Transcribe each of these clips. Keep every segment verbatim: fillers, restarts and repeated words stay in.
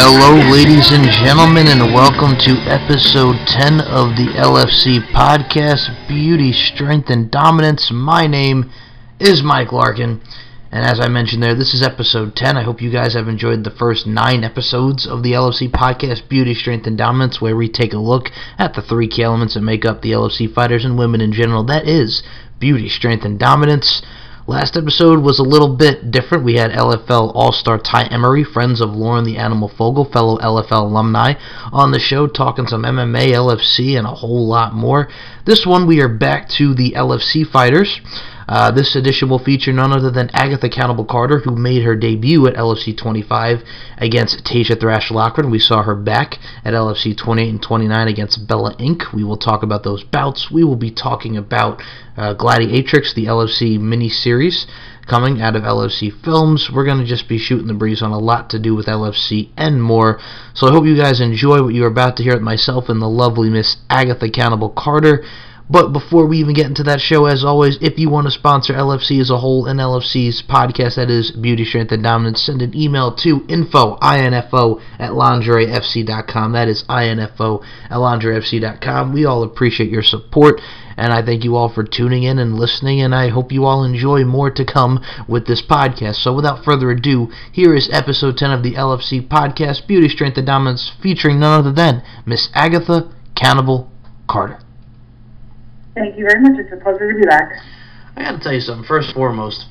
Hello ladies and gentlemen, and welcome to episode ten of the L F C podcast, Beauty, Strength, and Dominance. My name is Mike Larkin, and as I mentioned there, this is episode ten. I hope you guys have enjoyed the first nine episodes of the L F C podcast, Beauty, Strength, and Dominance, where we take a look at the three key elements that make up the L F C fighters and women in general. That is beauty, strength, and dominance. Last episode was a little bit different. We had L F L All-Star Ty Emery, friends of Lauren the Animal Fogle, fellow L F L alumni, on the show talking some M M A, L F C, and a whole lot more. This one, we are back to the L F C fighters. Uh, this edition will feature none other than Agatha Cannibal Carter, who made her debut at L F C twenty-five against Tasia Thrash-Loughran. We saw her back at L F C twenty-eight and twenty-nine against Bella Ink. We will talk about those bouts. We will be talking about uh, Gladiatrix, the L F C miniseries coming out of L F C Films. We're going to just be shooting the breeze on a lot to do with L F C and more. So I hope you guys enjoy what you're about to hear with myself and the lovely Miss Agatha Cannibal Carter. But before we even get into that show, as always, if you want to sponsor L F C as a whole and L F C's podcast, that is Beauty, Strength, and Dominance, send an email to info, I N F O, at lingerie f c dot com. That is I N F O at lingerie f c dot com. We all appreciate your support, and I thank you all for tuning in and listening, and I hope you all enjoy more to come with this podcast. So without further ado, here is episode ten of the L F C podcast, Beauty, Strength, and Dominance, featuring none other than Miss Agatha Cannibal Carter. Thank you very much. It's a pleasure to be back. I got to tell you something. First and foremost,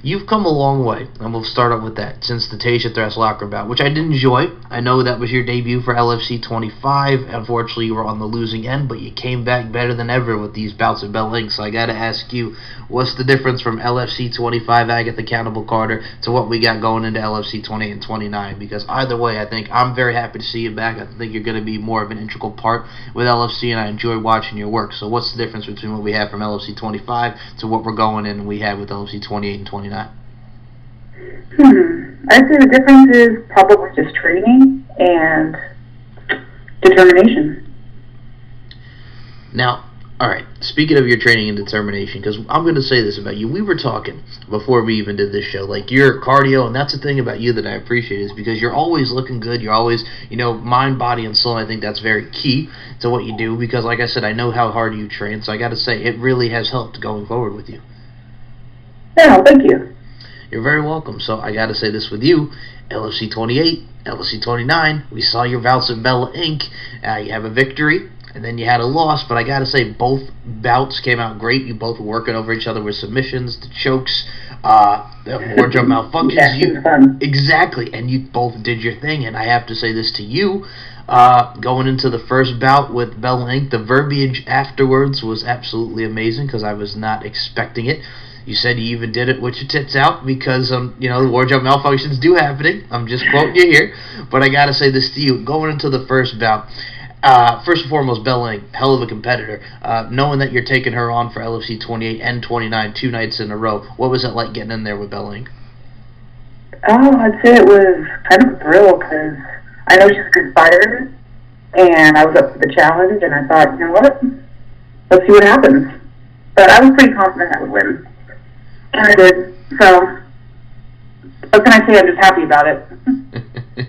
you've come a long way, and we'll start off with that, since the Tasia Thrash-Loughran bout, which I did enjoy. I know that was your debut for L F C twenty-five. Unfortunately, you were on the losing end, but you came back better than ever with these bouts at Bell Incorporated. So I got to ask you, what's the difference from L F C twenty-five Agatha Cannibal Carter to what we got going into L F C twenty-eight and twenty-nine? Because either way, I think I'm very happy to see you back. I think you're going to be more of an integral part with L F C, and I enjoy watching your work. So what's the difference between what we have from L F C twenty-five to what we're going in and we have with L F C twenty-eight and twenty-nine? Hmm. I'd say the difference is probably just training and determination. Now, all right, speaking of your training and determination, because I'm going to say this about you. We were talking before we even did this show, like your cardio, and that's the thing about you that I appreciate is because you're always looking good. You're always, you know, mind, body, and soul. I think that's very key to what you do because, like I said, I know how hard you train, so I got to say it really has helped going forward with you. No, thank you. You're very welcome. So I got to say this with you, L F C twenty-eight, L F C twenty-nine, we saw your bouts in Bella Incorporated. Uh, you have a victory, and then you had a loss, but I got to say both bouts came out great. You both were working over each other with submissions, the chokes, uh, the wardrobe malfunctions. Yeah, you, fun. Exactly, and you both did your thing, and I have to say this to you. Uh, going into the first bout with Bella Incorporated, the verbiage afterwards was absolutely amazing because I was not expecting it. You said you even did it with your tits out because, um, you know, the wardrobe malfunctions do happening. I'm just quoting you here. But I got to say this to you. Going into the first bout, uh, first and foremost, Bella Ink, hell of a competitor. Uh, knowing that you're taking her on for L F C twenty-eight and twenty-nine two nights in a row, what was it like getting in there with Bella Ink? Oh, I'd say it was kind of a thrill because I know she's a good fighter, and I was up for the challenge, and I thought, you know what, let's see what happens. But I was pretty confident I would win. And I did, so what can I say? I'm just happy about it.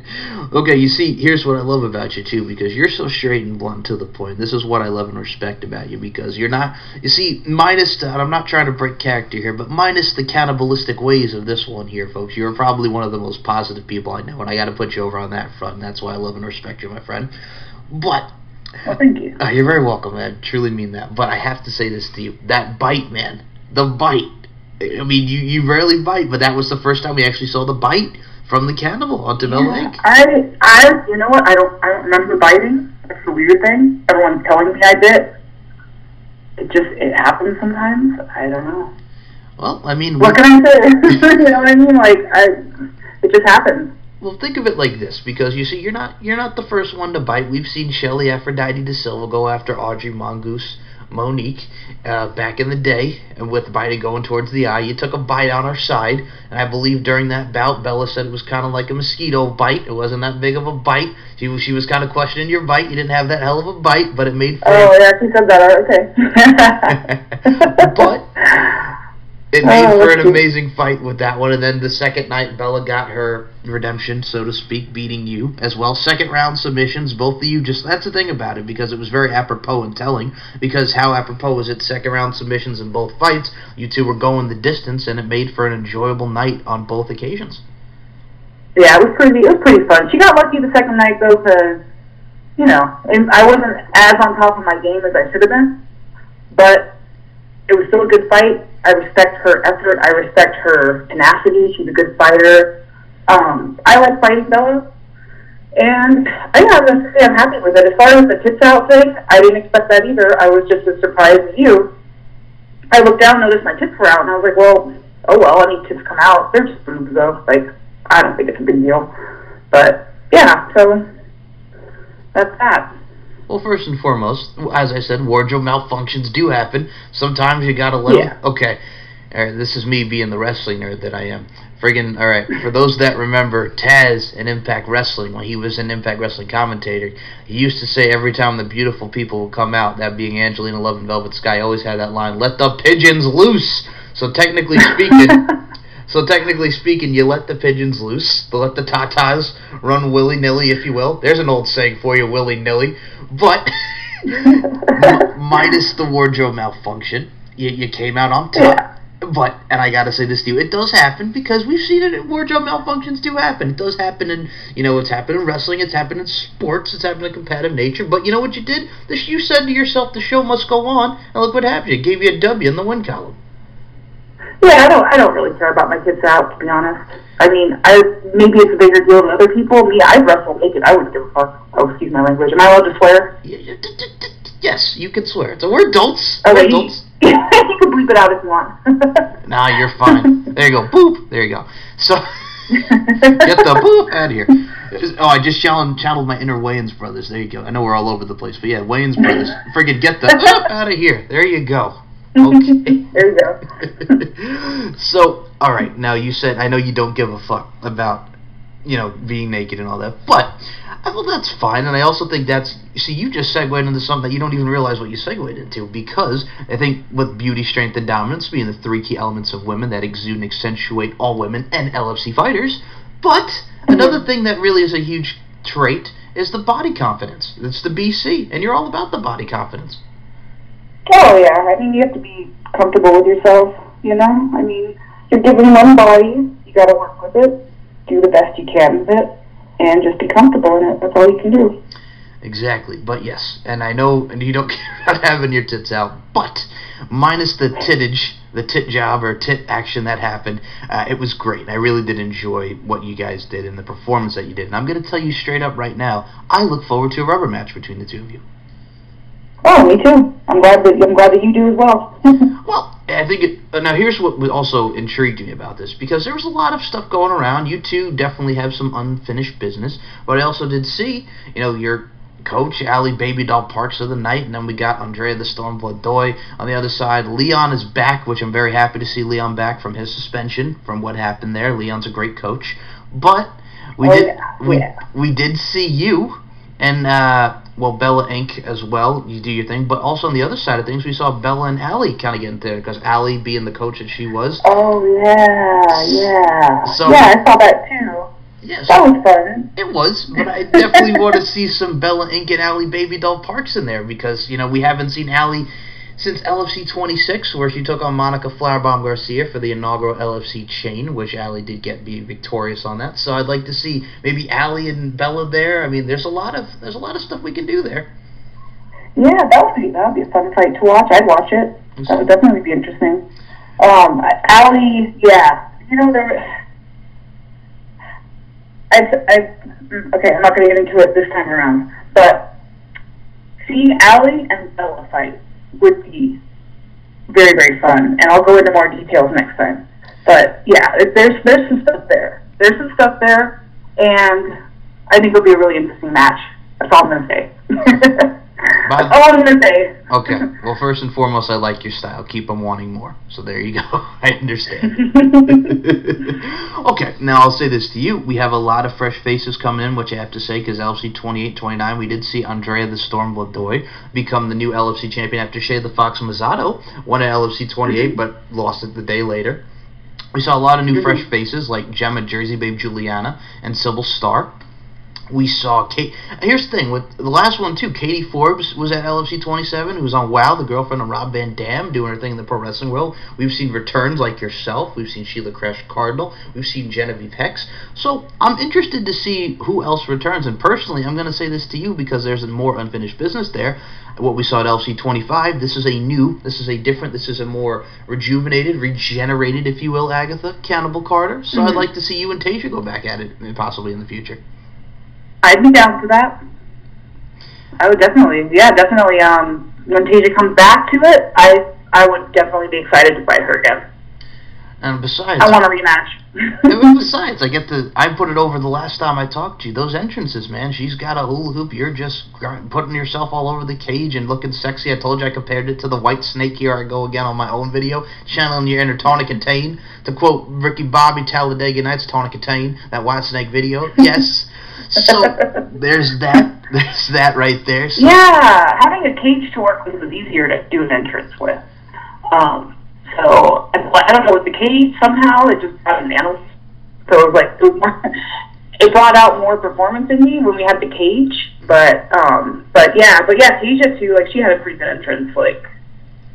Okay, you see, here's what I love about you, too, because you're so straight and blunt to the point. This is what I love and respect about you, because you're not, you see, minus, the, and I'm not trying to break character here, but minus the cannibalistic ways of this one here, folks, you're probably one of the most positive people I know, and I got to put you over on that front, and that's why I love and respect you, my friend. But... Well, thank you. Uh, you're very welcome, man. I truly mean that. But I have to say this to you. That bite, man. The bite. I mean, you, you rarely bite, but that was the first time we actually saw the bite from the cannibal onto Bell Lake. I, I, you know what? I don't, I don't remember biting. That's the weird thing. Everyone's telling me I bit. It just, it happens sometimes. I don't know. Well, I mean, what can I say? You know what I mean? Like, I, it just happens. Well, think of it like this, because you see, you're not, you're not the first one to bite. We've seen Shelley Aphrodite Da Silva go after Audrey Mongoose. Monique, uh, back in the day, and with the bite going towards the eye, you took a bite on her side, and I believe during that bout, Bella said it was kind of like a mosquito bite. It wasn't that big of a bite. She was, she was kind of questioning your bite. You didn't have that hell of a bite, but it made fun. Oh, yeah, she said that. Okay. But It made oh, for an amazing fight with that one, and then the second night, Bella got her redemption, so to speak, beating you as well. Second round submissions, both of you just, that's the thing about it, because it was very apropos and telling, because how apropos was it, second round submissions in both fights, you two were going the distance, and it made for an enjoyable night on both occasions. Yeah, it was pretty, it was pretty fun. She got lucky the second night, though, because, you know, and I wasn't as on top of my game as I should have been, but it was still a good fight. I respect her effort. I respect her tenacity. She's a good fighter. Um, I like fighting Bella. And I have to say I'm happy with it. As far as the tits out thing, I didn't expect that either. I was just as surprised as you. I looked down, noticed my tits were out, and I was like, well, oh well, I mean, tits come out. They're just boobs, though. Like, I don't think it's a big deal. But, yeah, so that's that. Well, first and foremost, as I said, wardrobe malfunctions do happen. Sometimes you gotta let yeah. them... Okay, all right, this is me being the wrestling nerd that I am. Friggin', all right, for those that remember Taz in Impact Wrestling, when he was an Impact Wrestling commentator, he used to say every time the beautiful people would come out, that being Angelina Love and Velvet Sky, always had that line, let the pigeons loose! So technically speaking... So technically speaking, you let the pigeons loose, but let the tatas run willy-nilly, if you will. There's an old saying for you, willy-nilly. But, minus the wardrobe malfunction, you, you came out on top. Yeah. But, and I gotta say this to you, it does happen, because we've seen it, wardrobe malfunctions do happen. It does happen in, you know, it's happened in wrestling, it's happened in sports, it's happened in competitive nature. But you know what you did? This, you said to yourself, the show must go on, and look what happened. It gave you a W in the win column. Yeah, I don't. I don't really care about my kids out, to be honest. I mean, I maybe it's a bigger deal than other people. Me, I wrestle naked. I wouldn't give a fuck. Oh, excuse my language. Am I allowed to swear? Yes, you can swear. So we're adults. Okay, we're adults. You, you can bleep it out if you want. Nah, you're fine. There you go. Boop. There you go. So get the boop out of here. Just, oh, I just channeled, channeled my inner Wayans brothers. There you go. I know we're all over the place, but yeah, Wayans brothers. Friggin' get the up out of here. There you go. Okay. There you go. So, all right. Now you said I know you don't give a fuck about, you know, being naked and all that, but well, that's fine. And I also think that's see, you just segued into something that you don't even realize what you segued into, because I think with beauty, strength, and dominance being the three key elements of women that exude and accentuate all women and L F C fighters, but another thing that really is a huge trait is the body confidence. It's the B C, and you're all about the body confidence. Oh, yeah. I mean, you have to be comfortable with yourself, you know? I mean, you're given one body. You got to work with it, do the best you can with it, and just be comfortable in it. That's all you can do. Exactly. But, yes, and I know and you don't care about having your tits out, but minus the tittage, the tit job or tit action that happened, uh, it was great. I really did enjoy what you guys did and the performance that you did. And I'm going to tell you straight up right now, I look forward to a rubber match between the two of you. Oh, me too. I'm glad that I'm glad that you do as well. Well, I think it, now here's what also intrigued me about this, because there was a lot of stuff going around. You two definitely have some unfinished business, but I also did see, you know, your coach Allie Babydoll Parks of the night, and then we got Andrea the Stormblood Doy on the other side. Leon is back, which I'm very happy to see Leon back from his suspension from what happened there. Leon's a great coach, but we oh, did yeah. we yeah. we did see you and. uh Well, Bella Ink as well, you do your thing. But also on the other side of things, we saw Bella and Allie kind of getting there, because Allie being the coach that she was. Oh, yeah, yeah. So, yeah, I saw that, too. Yeah, so that was fun. It was, but I definitely want to see some Bella Ink and Allie Babydoll Parks in there, because, you know, we haven't seen Allie since L F C twenty-six, where she took on Monica Flowerbaum Garcia for the inaugural L F C chain, which Allie did get be victorious on that. So I'd like to see maybe Allie and Bella there. I mean, there's a lot of there's a lot of stuff we can do there. Yeah, that would be that would be a fun fight to watch. I'd watch it. Exactly. That would definitely be interesting. Um, Allie, yeah, you know there. I I okay, I'm not going to get into it this time around, but seeing Allie and Bella fight would be very, very fun, and I'll go into more details next time. But yeah, it, there's there's some stuff there. There's some stuff there, and I think it'll be a really interesting match. That's all I'm gonna say. By the, all I'm gonna say. Okay. Well, first and foremost, I like your style. Keep them wanting more. So there you go. I understand. Okay. Now I'll say this to you: we have a lot of fresh faces coming in, which I have to say, because L F C twenty-eight twenty-nine, we did see Andrea the Stormblood Doy become the new L F C champion after Shay the Fox Mazzotto won at L F C twenty-eight, but lost it the day later. We saw a lot of new mm-hmm. fresh faces like Gemma Jersey Babe Juliana and Sybil Stark. We saw Kate. Here's the thing with the last one too. Katie Forbes was at L F C twenty-seven, who was on WOW, the girlfriend of Rob Van Dam, doing her thing in the pro wrestling world. We've seen returns like yourself. We've seen Sheila Crash Cardinal. We've seen Genevieve Hex. So I'm interested to see who else returns. And personally, I'm going to say this to you because there's more unfinished business there. What we saw at L F C twenty-five. This is a new. This is a different. This is a more rejuvenated, regenerated, if you will, Agatha Cannibal Carter. So mm-hmm. I'd like to see you and Tasia go back at it, possibly in the future. I'd be down for that. I would definitely, yeah, definitely. Um, when Tasia comes back to it, I I would definitely be excited to fight her again. And besides, I want a rematch. And besides, I get the I put it over the last time I talked to you. Those entrances, man. She's got a hula hoop. You're just putting yourself all over the cage and looking sexy. I told you I compared it to the white snake. Here I go again on my own video, channeling your inner Tawny Contain. To quote Ricky Bobby Talladega Nights, Tawny Contain, that white snake video. Yes. So there's that, there's that right there. So. Yeah, having a cage to work with was easier to do an entrance with. Um, so I don't know, with the cage somehow it just brought an animal. So it was like it, was more, it brought out more performance in me when we had the cage. But um, but yeah, but yeah, Tasia too. Like she had a pretty good entrance. Like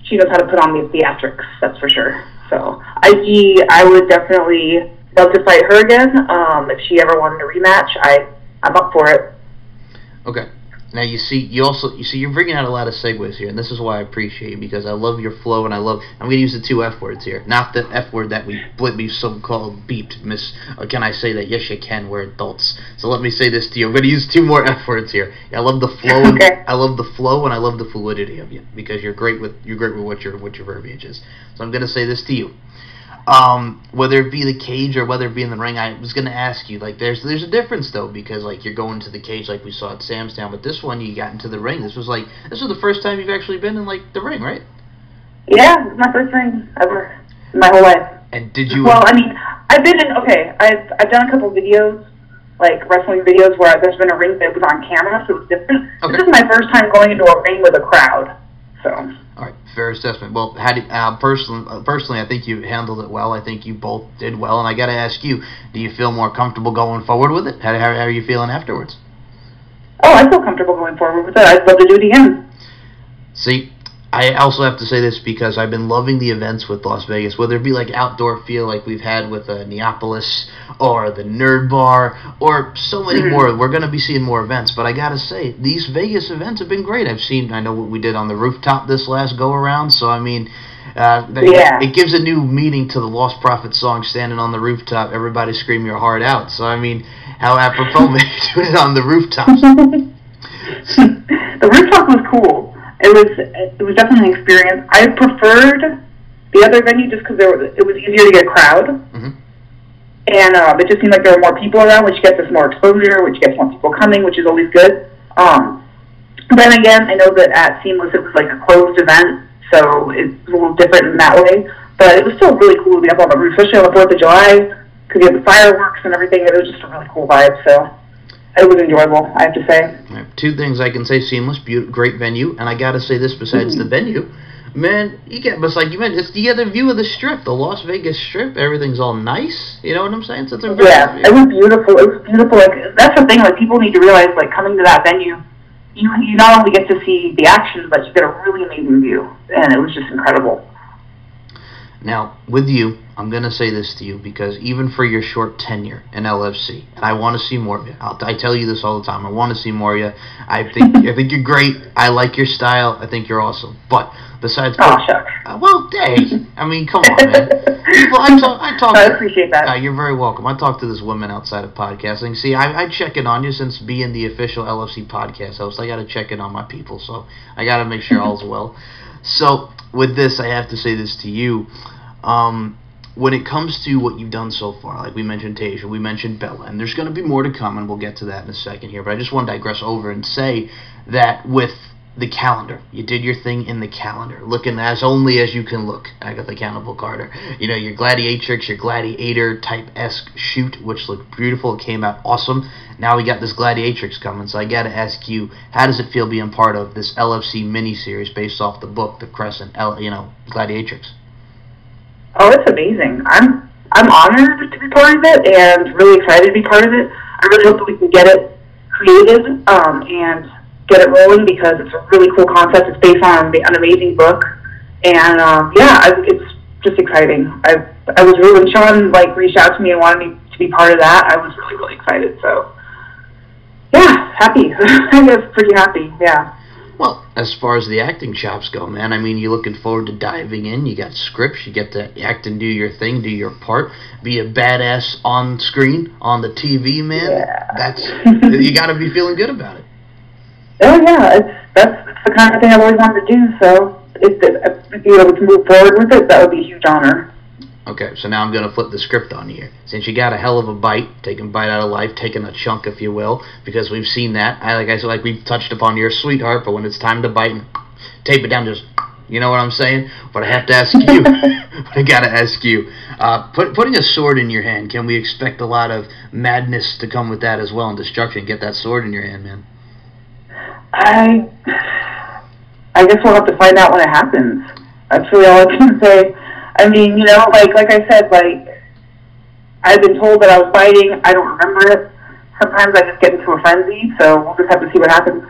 she knows how to put on the theatrics. That's for sure. So I I would definitely love to fight her again. Um, if she ever wanted a rematch, I. I'm up for it. Okay. Now you see, you also you see, you're bringing out a lot of segues here, and this is why I appreciate you because I love your flow, and I love. I'm going to use the two F words here, not the F word that we we so-called beeped, Miss. Or can I say that? Yes, you can. We're adults, so let me say this to you. I'm going to use two more F words here. I love the flow. And, okay. I love the flow, and I love the fluidity of you because you're great with you're great with what your what your verbiage is. So I'm going to say this to you. Um, whether it be the cage or whether it be in the ring, I was gonna ask you. Like, there's there's a difference though, because like you're going to the cage, like we saw at Sam's Town, but this one you got into the ring. This was like this was the first time you've actually been in like the ring, right? Yeah, it's my first ring ever, in my whole life. And did you? Well, I mean, I've been in. Okay, I've I've done a couple videos, like wrestling videos, where there's been a ring that was on camera, so it's different. Okay. This is my first time going into a ring with a crowd, so. All right, fair assessment. Well, how do, uh, personally, uh, personally, I think you handled it well. I think you both did well, and I got to ask you: do you feel more comfortable going forward with it? How, how, how are you feeling afterwards? Oh, I feel comfortable going forward with it. I'd love to do it again. See, I also have to say this because I've been loving the events with Las Vegas, whether it be like outdoor feel, like we've had with uh, Neapolis or the Nerd Bar, or so many mm-hmm. more. We're going to be seeing more events, but I got to say, these Vegas events have been great. I've seen, I know what we did on the rooftop this last go-around, so I mean, uh, yeah. it gives a new meaning to the Lost Prophet song, Standing on the Rooftop, Everybody Scream Your Heart Out. So I mean, how apropos maybe doing it on the rooftops. The rooftop was cool. It was it was definitely an experience. I preferred the other venue just because there was it was easier to get a crowd, mm-hmm. and uh, it just seemed like there were more people around, which gets us more exposure, which gets more people coming, which is always good. Um, then again, I know that at Seamless it was like a closed event, so it's a little different in that way. But it was still really cool to be up on the roof, especially on the Fourth of July, because you had the fireworks and everything. It was just a really cool vibe. So. It was enjoyable, I have to say. Right, two things I can say: Seamless, great venue, and I gotta say this. Besides mm-hmm. the venue, man, you get, but like you meant, it's the other view of the strip, the Las Vegas Strip. Everything's all nice. You know what I'm saying? So it's a yeah, venue. It was beautiful. It was beautiful. Like, that's the thing. Like people need to realize, like coming to that venue, you you not only get to see the action, but you get a really amazing view, and it was just incredible. Now, with you, I'm going to say this to you because even for your short tenure in L F C, and I want to see more of you. I'll, I tell you this all the time. I want to see more of you. I think I think you're great. I like your style. I think you're awesome. But besides... Oh, shucks. Uh, well, hey. I mean, come on, man. People, I talk, I, talk, I appreciate that. Uh, you're very welcome. I talk to this woman outside of podcasting. See, I, I check in on you since being the official L F C podcast host. I got to check in on my people, so I got to make sure all's well. So, with this, I have to say this to you. Um, when it comes to what you've done so far, like we mentioned Tasia, we mentioned Bella, and there's going to be more to come, and we'll get to that in a second here, but I just want to digress over and say that with the calendar. You did your thing in the calendar, looking as only as you can look, Agatha Cannibal Carter. You know, your Gladiatrix, your Gladiator-type-esque shoot, which looked beautiful. It came out awesome. Now we got this Gladiatrix coming, so I gotta ask you, how does it feel being part of this L F C miniseries based off the book, The Crescent, L, you know, Gladiatrix? Oh, it's amazing. I'm, I'm honored to be part of it and really excited to be part of it. I really hope that we can get it created um, and get it rolling, because it's a really cool concept. It's based on an amazing book, and um, yeah, I, it's just exciting. I I was really, when Sean like reached out to me and wanted me to be part of that, I was really really excited. So yeah, happy. I guess pretty happy. Yeah. Well, as far as the acting chops go, man, I mean, you're looking forward to diving in. You got scripts. You get to act and do your thing, do your part, be a badass on screen, on the T V, man. Yeah. That's you got to be feeling good about it. Oh, yeah. It's, that's the kind of thing I've always wanted to do, so if to be able to move forward with it, that would be a huge honor. Okay, so now I'm going to flip the script on here. Since you got a hell of a bite, taking a bite out of life, taking a chunk, if you will, because we've seen that. I Like I said, like we've touched upon your sweetheart, but when it's time to bite and tape it down, just, you know what I'm saying? But I have to ask you, I got to ask you, uh, put, putting a sword in your hand, can we expect a lot of madness to come with that as well, and destruction? Get that sword in your hand, man. I, I guess we'll have to find out when it happens. That's really all I can say. I mean, you know, like like I said, like, I've been told that I was biting. I don't remember it. Sometimes I just get into a frenzy, so we'll just have to see what happens.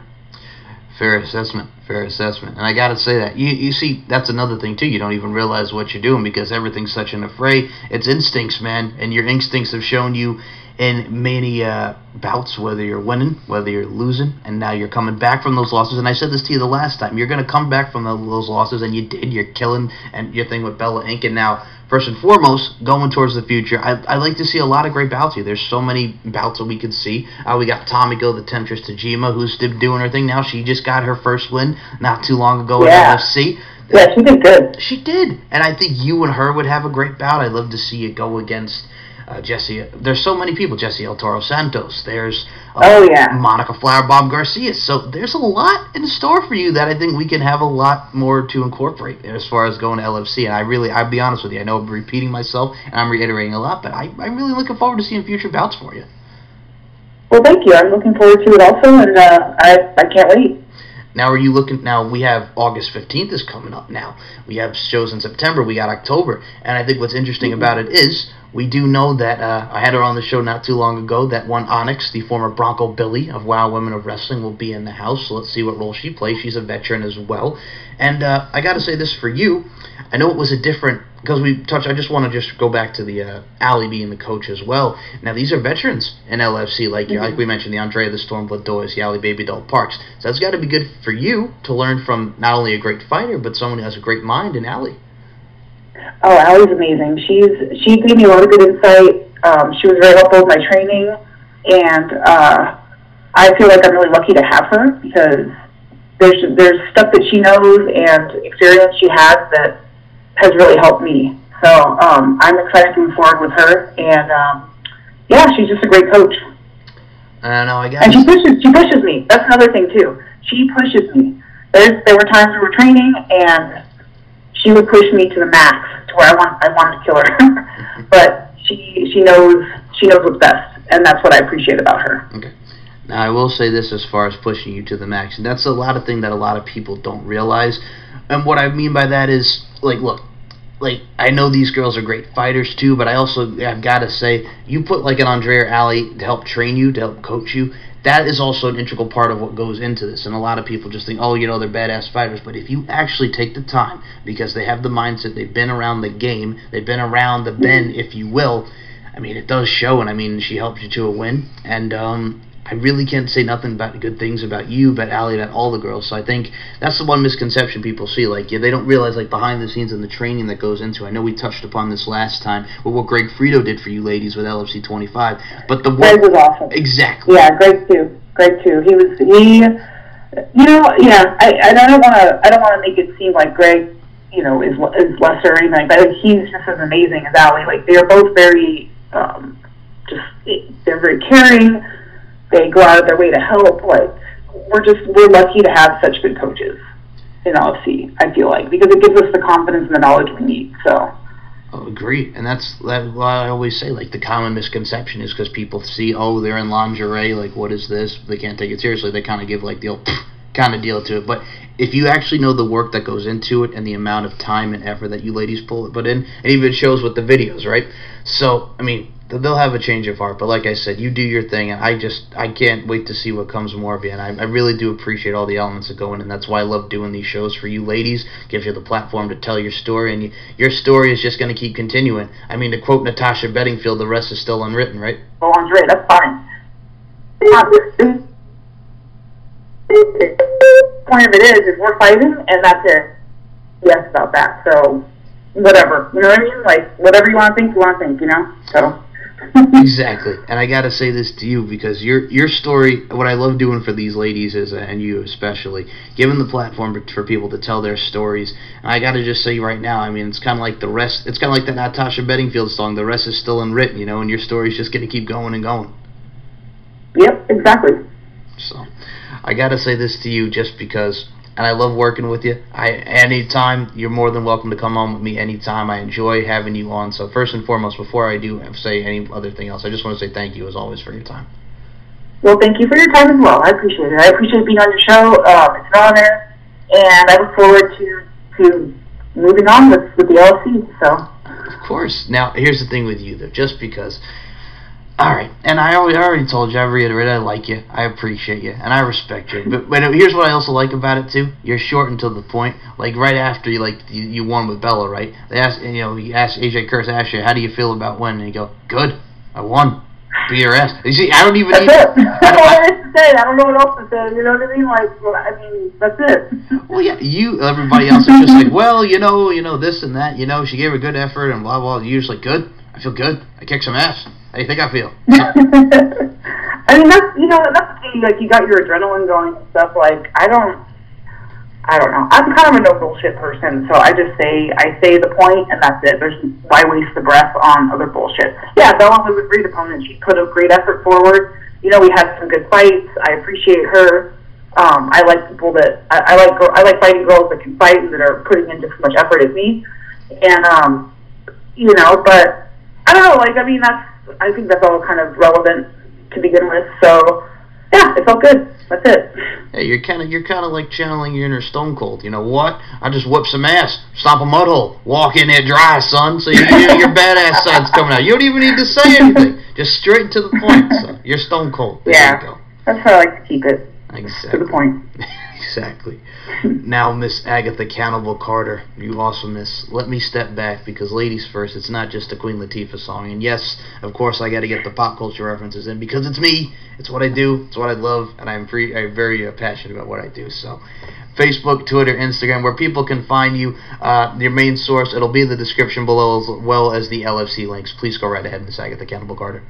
Fair assessment, fair assessment. And I got to say that. You, you see, that's another thing, too. You don't even realize what you're doing because everything's such an affray. It's instincts, man, and your instincts have shown you in many uh, bouts, whether you're winning, whether you're losing, and now you're coming back from those losses. And I said this to you the last time. You're going to come back from the, those losses, and you did. You're killing and your thing with Bella Ink. And now, first and foremost, going towards the future, I, I like to see a lot of great bouts here. There's so many bouts that we could see. Uh, we got Tommy Go the Temptress Tajima, who's doing her thing now. She just got her first win not too long ago yeah. at L F C. Yeah, she did good. She did. And I think you and her would have a great bout. I'd love to see it go against... Uh, Jesse, there's so many people. Jesse El Toro Santos. There's uh, oh, yeah. Monica Flowerbaum Garcia. So there's a lot in store for you that I think we can have a lot more to incorporate as far as going to L F C. And I really, I'll be honest with you, I know I'm repeating myself and I'm reiterating a lot, but I, I'm really looking forward to seeing future bouts for you. Well, thank you. I'm looking forward to it also, and uh, I, I can't wait. Now, are you looking? Now we have August fifteenth is coming up. Now we have shows in September. We got October, and I think what's interesting mm-hmm. about it is we do know that uh, I had her on the show not too long ago. That one Onyx, the former Bronco Billy of WOW Women of Wrestling, will be in the house. So let's see what role she plays. She's a veteran as well, and uh, I got to say this for you. I know it was a different because we touched. I just want to just go back to the uh, Allie being the coach as well. Now these are veterans in L F C, like mm-hmm. you, like we mentioned, the Andrea the Stormblood Doys, the Allie Babydoll Parks. So that's got to be good for you to learn from not only a great fighter but someone who has a great mind in Allie. Oh, Allie's amazing. She's she gave me a lot of good insight. Um, she was very helpful with my training, and uh, I feel like I'm really lucky to have her because there's there's stuff that she knows and experience she has that has really helped me. So um, I'm excited to move forward with her, and um, yeah, she's just a great coach. I know, I guess. And she pushes, she pushes me. That's another thing too. She pushes me. There's, there were times we were training, and she would push me to the max, to where I want, I wanted to kill her. But she, she knows, she knows what's best, and that's what I appreciate about her. Okay. Now I will say this as far as pushing you to the max, and that's a lot of thing that a lot of people don't realize. And what I mean by that is, like, look. Like, I know these girls are great fighters, too, but I also, I've got to say, you put, like, an Andrea or Allie to help train you, to help coach you. That is also an integral part of what goes into this. And a lot of people just think, oh, you know, they're badass fighters. But if you actually take the time, because they have the mindset, they've been around the game, they've been around the bend, if you will, I mean, it does show, and, I mean, she helped you to a win. And, um... I really can't say nothing about good things about you, about Allie, about all the girls. So I think that's the one misconception people see. Like, yeah, they don't realize, like, behind the scenes and the training that goes into it. I know we touched upon this last time with what Greg Friedo did for you ladies with L F C twenty-five. But the Greg was awesome. Exactly. Yeah, Greg too. Greg too. He was, he, you know, yeah, I, I don't want to, I don't want to make it seem like Greg, you know, is, is lesser or anything like that. He's just as amazing as Allie. Like, they're both very, um, just, they're very caring. They go out of their way to help. Like, we're just we're lucky to have such good coaches in L F C, I feel like, because it gives us the confidence and the knowledge we need. So. Oh, agree, and that's that. Well, I always say, like, the common misconception is because people see, oh, they're in lingerie, like, what is this? They can't take it seriously. They kind of give like the old kind of deal to it. But if you actually know the work that goes into it and the amount of time and effort that you ladies pull put in, it even shows with the videos, right? So, I mean, they'll have a change of heart. But like I said, you do your thing, and I just I can't wait to see what comes more of you. And I, I really do appreciate all the elements that go in, and that's why I love doing these shows for you ladies. Gives you the platform to tell your story, and you, your story is just going to keep continuing. I mean, to quote Natasha Bedingfield, the rest is still unwritten, right? Oh, Andre, that's fine. The point of it is, is we're fighting, and that's it. Yes, about that. So whatever, you know what I mean? Like, whatever you want to think, you want to think, you know. So. Exactly, and I gotta say this to you, because your your story, what I love doing for these ladies is, and you especially, giving the platform for people to tell their stories. And I gotta just say right now, I mean, it's kind of like the rest. It's kind of like that Natasha Bedingfield song, "The rest is still unwritten," you know, and your story's just gonna keep going and going. Yep, exactly. So, I gotta say this to you, just because. And I love working with you. I anytime, you're more than welcome to come on with me anytime. I enjoy having you on. So first and foremost, before I do say any other thing else, I just want to say thank you as always for your time. Well, thank you for your time as well. I appreciate it. I appreciate being on your show. Um, it's an honor, and I look forward to to moving on with with the L F C. So. Of course. Now here's the thing with you though, just because. All right, and I already, I already told you, I reiterate, I like you, I appreciate you, and I respect you. But, but here's what I also like about it, too. You're short and to the point. Like, right after you, like, you, you won with Bella, right? They asked, you know, you asked A J Curse, asked you, how do you feel about winning? And you go, good, I won. Beat your ass. You see, I don't even that's need it. To, I, don't, I, don't I, I don't know what else to say. You know what I mean? Like, well, I mean, that's it. Well, yeah, you, everybody else is just like, well, you know, you know, this and that, you know, she gave a good effort and blah, blah. You're just like, good, I feel good, I kicked some ass. How do you think I feel? I mean, that's, you know, that's the thing, like, you got your adrenaline going and stuff, like, I don't, I don't know, I'm kind of a no bullshit person, so I just say, I say the point, and that's it. There's, why waste the breath on other bullshit? Yeah, Bella was a great opponent, she put a great effort forward, you know, we had some good fights, I appreciate her, um, I like people that, I, I like, I like fighting girls that can fight and that are putting in just as much effort as me, and, um, you know, but, I don't know, like, I mean, that's, I think that's all kind of relevant to begin with. So, yeah, it felt good. That's it. Hey, you're kind of you're kind of like channeling your inner Stone Cold. You know what? I just whip some ass, stomp a mud hole, walk in there dry, son. So you, you, your badass side's coming out. You don't even need to say anything. Just straight to the point. So you're Stone Cold. There yeah, you go. That's how I like to keep it. Exactly. To the point. Exactly. Now, Miss Agatha Cannibal Carter, you awesomeness. Let me step back because, ladies first, it's not just a Queen Latifah song. And yes, of course, I got to get the pop culture references in because it's me. It's what I do. It's what I love. And I'm, free, I'm very uh, passionate about what I do. So, Facebook, Twitter, Instagram, where people can find you, uh, your main source, it'll be in the description below as well as the L F C links. Please go right ahead, Miss Agatha Cannibal Carter.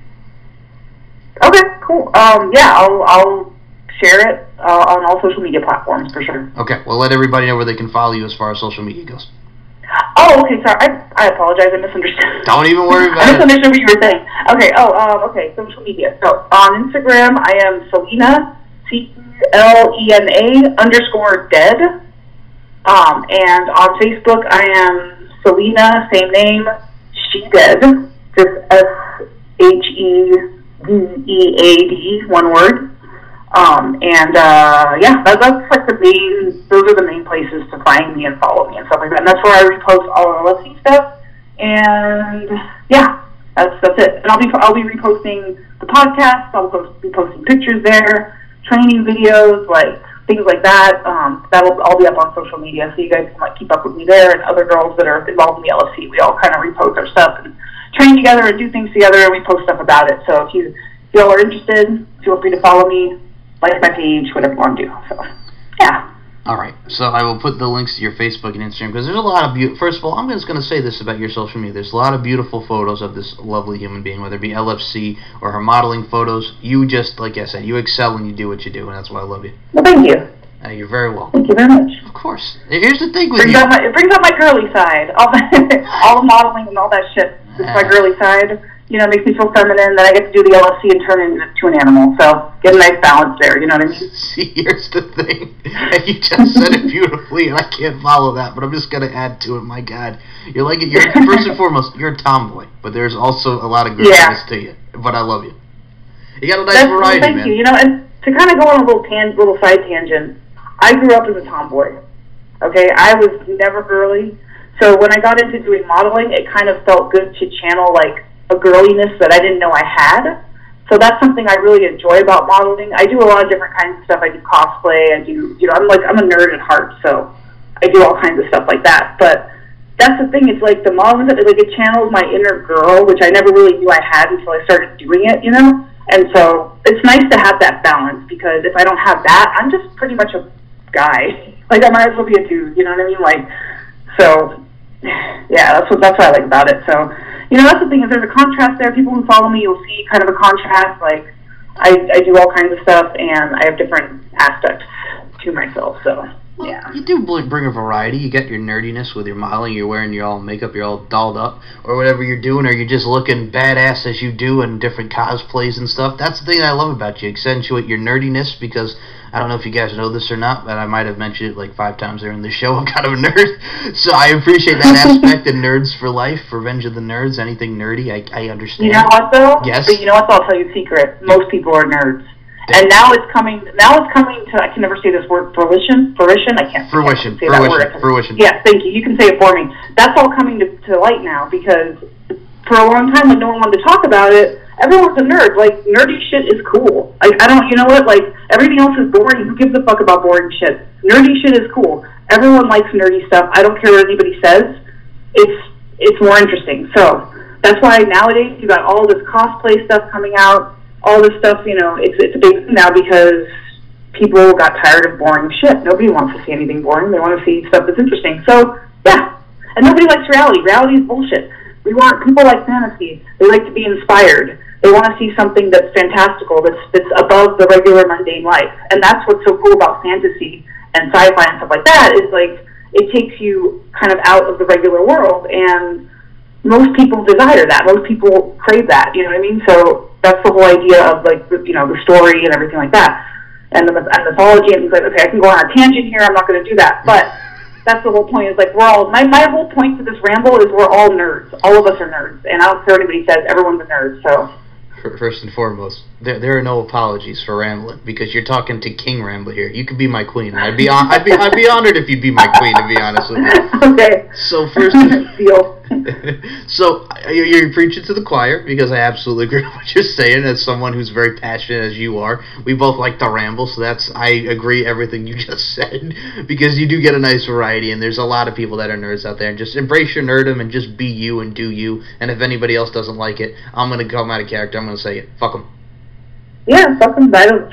Okay, cool. Um, yeah, I'll... I'll share it uh, on all social media platforms, for sure. Okay, well, let everybody know where they can follow you as far as social media goes. Oh, okay, sorry. I, I apologize. I misunderstood. Don't even worry about it. I misunderstood what you were saying. Okay, oh, um, okay, social media. So, on Instagram, I am Selena, C L E N A, underscore dead. Um, and on Facebook, I am Selena, same name, she dead. Just S H E D E A D, one word. Um, and, uh, yeah, that, that's, like, the main, those are the main places to find me and follow me and stuff like that, and that's where I repost all the L F C stuff, and, yeah, that's, that's it, and I'll be, I'll be reposting the podcast, I'll post, be posting pictures there, training videos, like, things like that, um, that'll all be up on social media, so you guys can, like, keep up with me there, and other girls that are involved in the L F C, we all kind of repost our stuff, and train together, and do things together, and we post stuff about it, so if you, if y'all are interested, feel free to follow me. Like my page, whatever you want to do. So, yeah. All right. So I will put the links to your Facebook and Instagram because there's a lot of beautiful. First of all, I'm just going to say this about your social media. There's a lot of beautiful photos of this lovely human being, whether it be L F C or her modeling photos. You just, like I said, you excel and you do what you do, and that's why I love you. Well, thank you. Uh, you're very welcome. Thank you very much. Of course. Here's the thing with brings you. Out my, it brings out my girly side. All the, all the modeling and all that shit. It's uh, my girly side. you know, makes me feel feminine, then I get to do the L F C and turn into an animal. So get a nice balance there, you know what I mean? See, here's the thing. And you just said it beautifully, and I can't follow that, but I'm just going to add to it. My God. You're like, you're first and foremost, you're a tomboy, but there's also a lot of good yeah. things to you. But I love you. You got a nice That's, variety, thank man. Thank you. You know, and to kind of go on a little, tan- little side tangent, I grew up as a tomboy, okay? I was never girly. So when I got into doing modeling, it kind of felt good to channel, like, a girliness that I didn't know I had. So that's something I really enjoy about modeling. I do a lot of different kinds of stuff. I do cosplay. I do, you know, I'm like, I'm a nerd at heart, so I do all kinds of stuff like that. But that's the thing. It's like the modeling, like it channels my inner girl, which I never really knew I had until I started doing it, you know? And so it's nice to have that balance, because if I don't have that, I'm just pretty much a guy. Like, I might as well be a dude, you know what I mean? Like, so... yeah, that's what that's what I like about it. So, you know, that's the thing. If there's a contrast there, people who follow me, you'll see kind of a contrast. Like, I, I do all kinds of stuff, and I have different aspects to myself. So, well, yeah. You do bring a variety. You got your nerdiness with your modeling. You're wearing your all makeup. You're all dolled up, or whatever you're doing, or you're just looking badass as you do in different cosplays and stuff. That's the thing I love about you. Accentuate your nerdiness, because I don't know if you guys know this or not, but I might have mentioned it like five times during the show. I'm kind of a nerd, so I appreciate that aspect of Nerds for Life, Revenge of the Nerds, anything nerdy, I, I understand. You know what, though? Yes. But you know what, though? I'll tell you a secret. Most people are nerds. Damn. And now it's coming Now it's coming to, I can never say this word, fruition? Fruition? I can't, fruition. I can't say fruition. that word. Fruition. Yeah, thank you. You can say it for me. That's all coming to, to light now, because for a long time when no one wanted to talk about it, everyone's a nerd. Like, nerdy shit is cool. Like, I don't, you know what? Like, everything else is boring. Who gives a fuck about boring shit? Nerdy shit is cool. Everyone likes nerdy stuff. I don't care what anybody says. It's it's more interesting. So that's why nowadays you got all this cosplay stuff coming out. All this stuff, you know, it's it's a big thing now, because people got tired of boring shit. Nobody wants to see anything boring. They want to see stuff that's interesting. So yeah, and nobody likes reality. Reality is bullshit. We want people like fantasy. They like to be inspired. They want to see something that's fantastical, that's, that's above the regular mundane life. And that's what's so cool about fantasy and sci-fi and stuff like that, is like it takes you kind of out of the regular world. And most people desire that. Most people crave that. You know what I mean? So that's the whole idea of, like, you know, the story and everything like that. And the, and the mythology and things like, okay, I can go on a tangent here. I'm not going to do that. But that's the whole point, is like we're all, my, my whole point to this ramble is we're all nerds. All of us are nerds. And I don't care what anybody says. Everyone's a nerd. So... First and foremost, there there are no apologies for rambling, because you're talking to King Rambler here. You could be my queen. I'd be on, I'd be I'd be honored if you'd be my queen. To be honest with you. Okay. So first, deal. So you're preaching to the choir, because I absolutely agree with what you're saying. As someone who's very passionate as you are, we both like to ramble. So that's I agree everything you just said, because you do get a nice variety, and there's a lot of people that are nerds out there. And just embrace your nerdom and just be you and do you. And if anybody else doesn't like it, I'm gonna come out of character. I'm I'm gonna say it. Fuck them. Yeah, fuck them. I don't.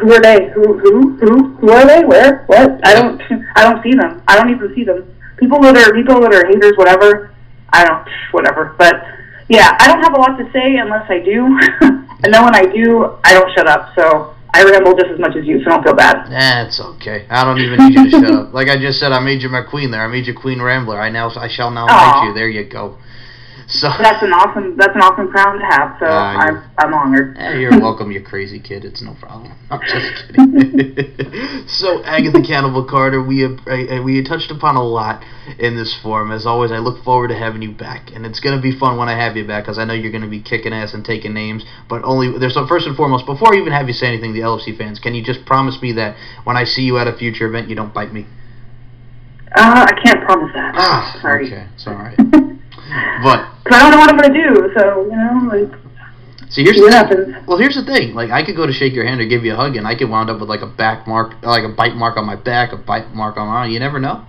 Who are they? Who? Who? Who? Who are they? Where? What? I don't. I don't see them. I don't even see them. People that are people that are haters, whatever. I don't. Whatever. But yeah, I don't have a lot to say unless I do, and then when I do, I don't shut up. So I ramble just as much as you, so don't feel bad. That's okay. I don't even need you to shut up. Like I just said, I made you my queen. There, I made you Queen Rambler. I now, I shall now Aww. Make you. There you go. So that's an awesome that's an awesome crown to have. So uh, I'm I'm honored. Hey, you're welcome, you crazy kid. It's no problem. I'm just kidding. So Agatha Cannibal Carter, we have, uh, we touched upon a lot in this forum. As always, I look forward to having you back, and it's gonna be fun when I have you back, because I know you're gonna be kicking ass and taking names. But only there's so first and foremost, before I even have you say anything, the L F C fans, can you just promise me that when I see you at a future event, you don't bite me? Uh, I can't promise that. Ah, sorry. Okay, it's all right. But I don't know what I'm gonna do, so you know, like. So here's what happens. Well, here's the thing. Like, I could go to shake your hand or give you a hug, and I could wound up with like a back mark, like a bite mark on my back, a bite mark on my. You never know.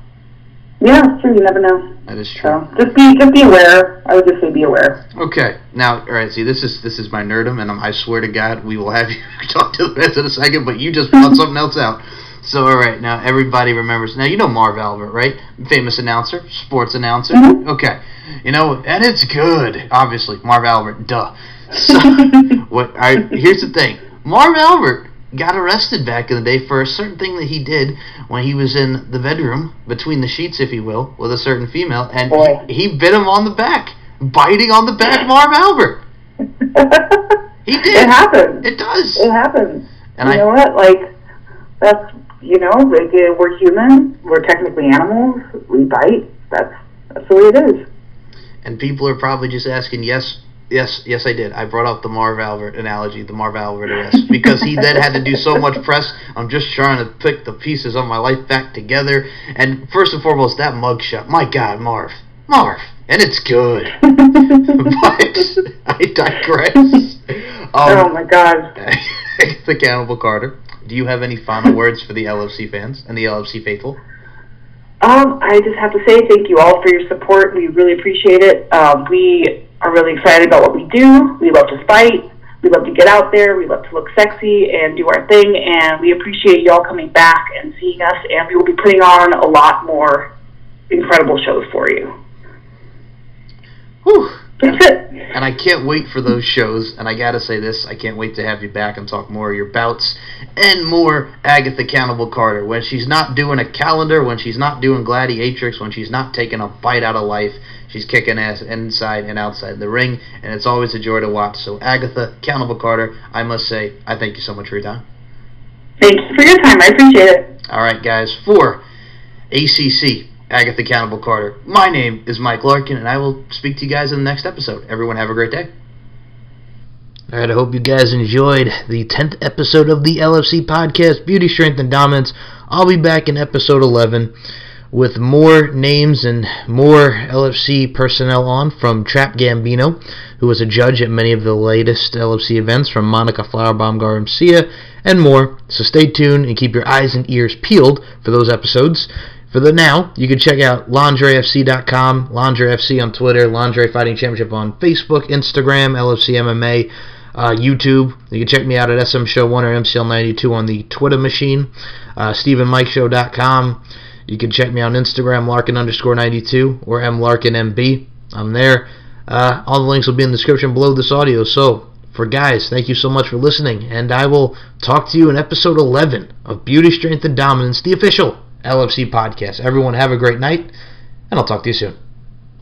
Yeah, it's true. You never know. That is true. So, just be, just be aware. I would just say be aware. Okay. Now, all right. See, this is this is my nerdom, and I'm, I swear to God, we will have you talk to the rest in a second. But you just found something else out. So, all right, now everybody remembers. Now, you know Marv Albert, right? Famous announcer, sports announcer. Mm-hmm. Okay. You know, and it's good, obviously. Marv Albert, duh. So, what, all right, here's the thing. Marv Albert got arrested back in the day for a certain thing that he did when he was in the bedroom, between the sheets, if you will, with a certain female, and he, he bit him on the back, biting on the back Marv Albert. He did. It happens. It does. It happens. And you I, know what? Like, that's, you know, like, we're human. We're technically animals. We bite. That's, that's the way it is. And people are probably just asking, yes, yes, yes, I did. I brought up the Marv Albert analogy, the Marv Albert arrest, because he then had to do so much press. I'm just trying to pick the pieces of my life back together. And first and foremost, that mugshot. My God, Marv. Marv. And it's good. But I digress. Um, oh, my God. The Cannibal Carter. Do you have any final words for the L F C fans and the L F C faithful? Um, I just have to say thank you all for your support. We really appreciate it. Uh, we are really excited about what we do. We love to fight. We love to get out there. We love to look sexy and do our thing. And we appreciate y'all coming back and seeing us. And we will be putting on a lot more incredible shows for you. Whew. That's it. And I can't wait for those shows. And I gotta say this, I can't wait to have you back and talk more of your bouts and more Agatha Cannibal Carter. When she's not doing a calendar, when she's not doing Gladiatrix, when she's not taking a bite out of life, she's kicking ass inside and outside the ring, and it's always a joy to watch. So Agatha Cannibal Carter, I must say, I thank you so much for your time. Thank you for your time. I appreciate it. Alright guys, for A C C Agatha Cannibal Carter, my name is Mike Larkin, and I will speak to you guys in the next episode. Everyone have a great day. Alright, I hope you guys enjoyed the tenth episode of the L F C podcast, Beauty, Strength, and Dominance. I'll be back in episode eleven with more names and more L F C personnel on, from Trap Gambino, who was a judge at many of the latest L F C events, from Monica Flowerbaum Garcia, and more. So stay tuned and keep your eyes and ears peeled for those episodes. For the now, you can check out lingerie f c dot com, LingerieFC on Twitter, Lingerie Fighting Championship on Facebook, Instagram, L F C M M A, uh, YouTube. You can check me out at S M Show one or M C L ninety-two on the Twitter machine, uh, Stephen Mike Show dot com. You can check me on Instagram, Larkin underscore ninety-two, or M Larkin M B. I'm there. Uh, all the links will be in the description below this audio. So, for guys, thank you so much for listening, and I will talk to you in episode eleven of Beauty, Strength, and Dominance, the official L F C podcast. Everyone have a great night, and I'll talk to you soon.